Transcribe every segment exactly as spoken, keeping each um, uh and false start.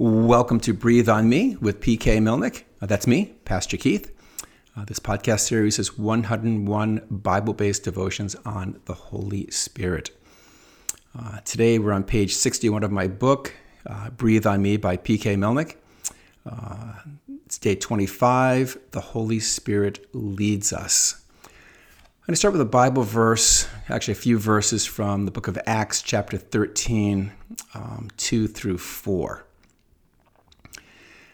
Welcome to Breathe On Me with P K. Milnick. Uh, that's me, Pastor Keith. Uh, this podcast series is one hundred one Bible-based devotions on the Holy Spirit. Uh, today we're on page sixty-one of my book, uh, Breathe On Me by P K. Milnick. Uh, it's day twenty-five, The Holy Spirit Leads Us. I'm going to start with a Bible verse, actually a few verses from the book of Acts, chapter thirteen, um, two through four.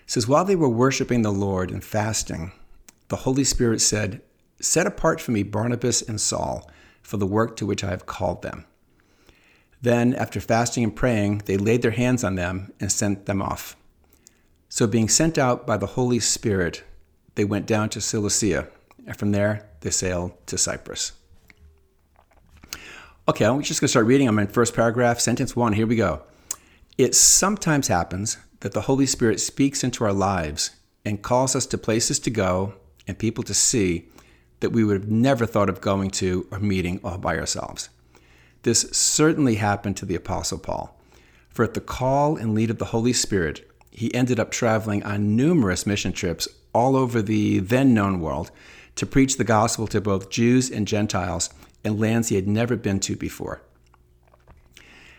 It says, "While they were worshiping the Lord and fasting, the Holy Spirit said, 'Set apart for me Barnabas and Saul for the work to which I have called them.' Then, after fasting and praying, they laid their hands on them and sent them off. So being sent out by the Holy Spirit, they went down to Cilicia, and from there they sailed to Cyprus." Okay, I'm just going to start reading. I'm in first paragraph, sentence one. Here we go. "It sometimes happens that the Holy Spirit speaks into our lives and calls us to places to go and people to see that we would have never thought of going to or meeting all by ourselves. This certainly happened to the Apostle Paul, for at the call and lead of the Holy Spirit, he ended up traveling on numerous mission trips all over the then-known world to preach the gospel to both Jews and Gentiles in lands he had never been to before.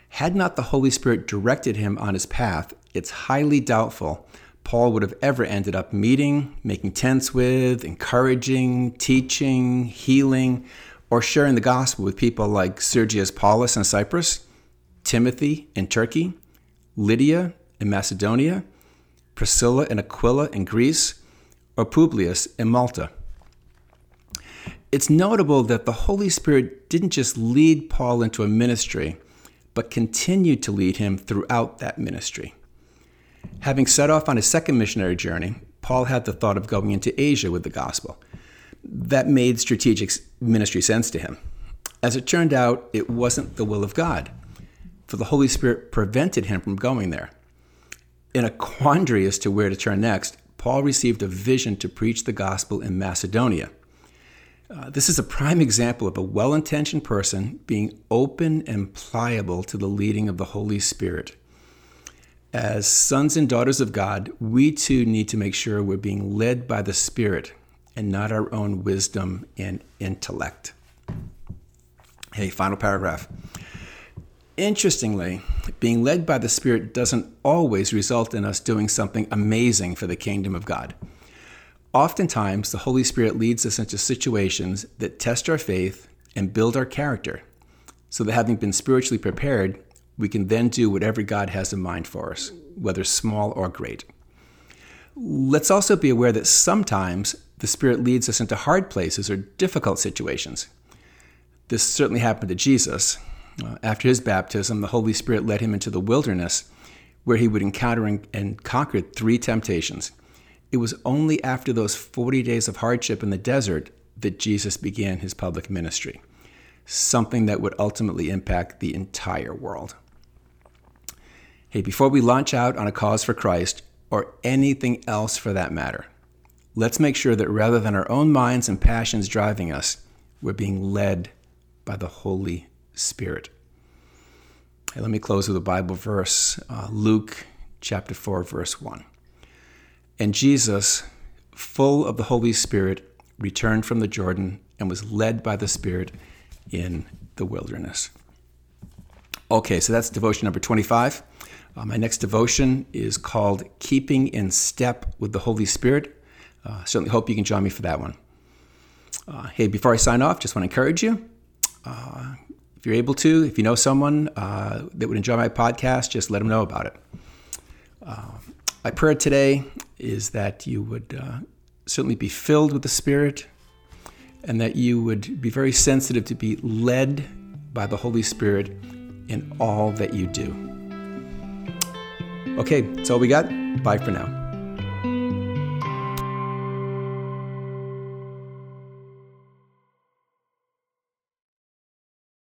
Had not the Holy Spirit directed him on his path, it's highly doubtful Paul would have ever ended up meeting, making tents with, encouraging, teaching, healing, or sharing the gospel with people like Sergius Paulus in Cyprus, Timothy in Turkey, Lydia in Macedonia, Priscilla and Aquila in Greece, or Publius in Malta." It's notable that the Holy Spirit didn't just lead Paul into a ministry, but continued to lead him throughout that ministry. Having set off on his second missionary journey, Paul had the thought of going into Asia with the gospel. That made strategic ministry sense to him. As it turned out, it wasn't the will of God, for the Holy Spirit prevented him from going there. In a quandary as to where to turn next, Paul received a vision to preach the gospel in Macedonia. Uh, this is a prime example of a well-intentioned person being open and pliable to the leading of the Holy Spirit. As sons and daughters of God, we too need to make sure we're being led by the Spirit and not our own wisdom and intellect. Hey, final paragraph. "Interestingly, being led by the Spirit doesn't always result in us doing something amazing for the kingdom of God. Oftentimes, the Holy Spirit leads us into situations that test our faith and build our character, so that having been spiritually prepared, we can then do whatever God has in mind for us, whether small or great. Let's also be aware that sometimes the Spirit leads us into hard places or difficult situations. This certainly happened to Jesus. After his baptism, the Holy Spirit led him into the wilderness, where he would encounter and conquer three temptations. It was only after those forty days of hardship in the desert that Jesus began his public ministry, something that would ultimately impact the entire world." Hey, before we launch out on a cause for Christ, or anything else for that matter, let's make sure that rather than our own minds and passions driving us, we're being led by the Holy Spirit. Spirit. And let me close with a Bible verse, uh, Luke chapter four, verse one. "And Jesus, full of the Holy Spirit, returned from the Jordan and was led by the Spirit in the wilderness." Okay, so that's devotion number twenty-five. Uh, my next devotion is called Keeping in Step with the Holy Spirit. Uh, certainly hope you can join me for that one. Uh, hey, before I sign off, just want to encourage you. Uh, If you're able to, if you know someone uh, that would enjoy my podcast, just let them know about it. Uh, my prayer today is that you would uh, certainly be filled with the Spirit, and that you would be very sensitive to be led by the Holy Spirit in all that you do. Okay, that's all we got. Bye for now.